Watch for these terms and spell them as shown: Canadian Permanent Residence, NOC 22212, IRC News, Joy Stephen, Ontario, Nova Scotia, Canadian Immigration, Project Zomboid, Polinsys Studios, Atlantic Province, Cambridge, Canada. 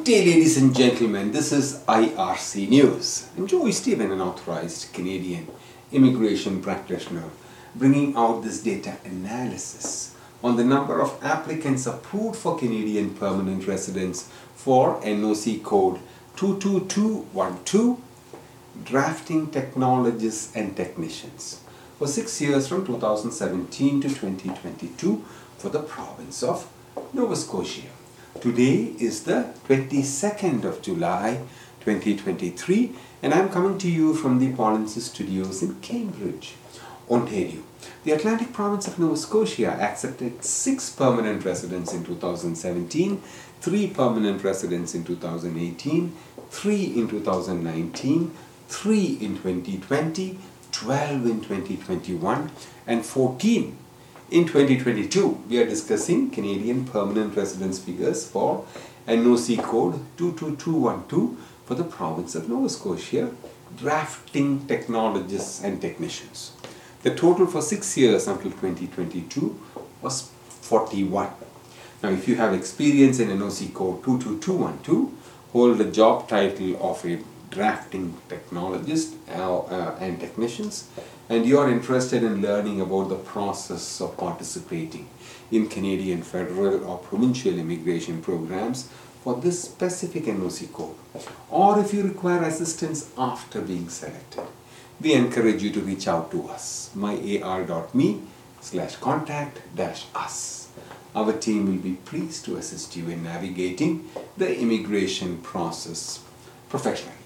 Good day, ladies and gentlemen. This is IRC News. I'm Joy Stephen, an authorized Canadian immigration practitioner, bringing out this data analysis on the number of applicants approved for Canadian permanent residence for NOC code 22212, drafting technologists and technicians for 6 years from 2017 to 2022 for the province of Nova Scotia. Today is the 22nd of July 2023, and I'm coming to you from the Polinsys Studios in Cambridge, Ontario. The Atlantic Province of Nova Scotia accepted 6 permanent residents in 2017, 3 permanent residents in 2018, 3 in 2019, 3 in 2020, 12 in 2021, and 14 in 2022. We are discussing Canadian permanent residence figures for NOC code 22212 for the province of Nova Scotia, drafting technologists and technicians. The total for 6 years until 2022 was 41. Now, if you have experience in NOC code 22212, hold the job title of a drafting technologist and technicians, and you are interested in learning about the process of participating in Canadian federal or provincial immigration programs for this specific NOC code, or if you require assistance after being selected, we encourage you to reach out to us, myar.me/contact-us. Our team will be pleased to assist you in navigating the immigration process professionally.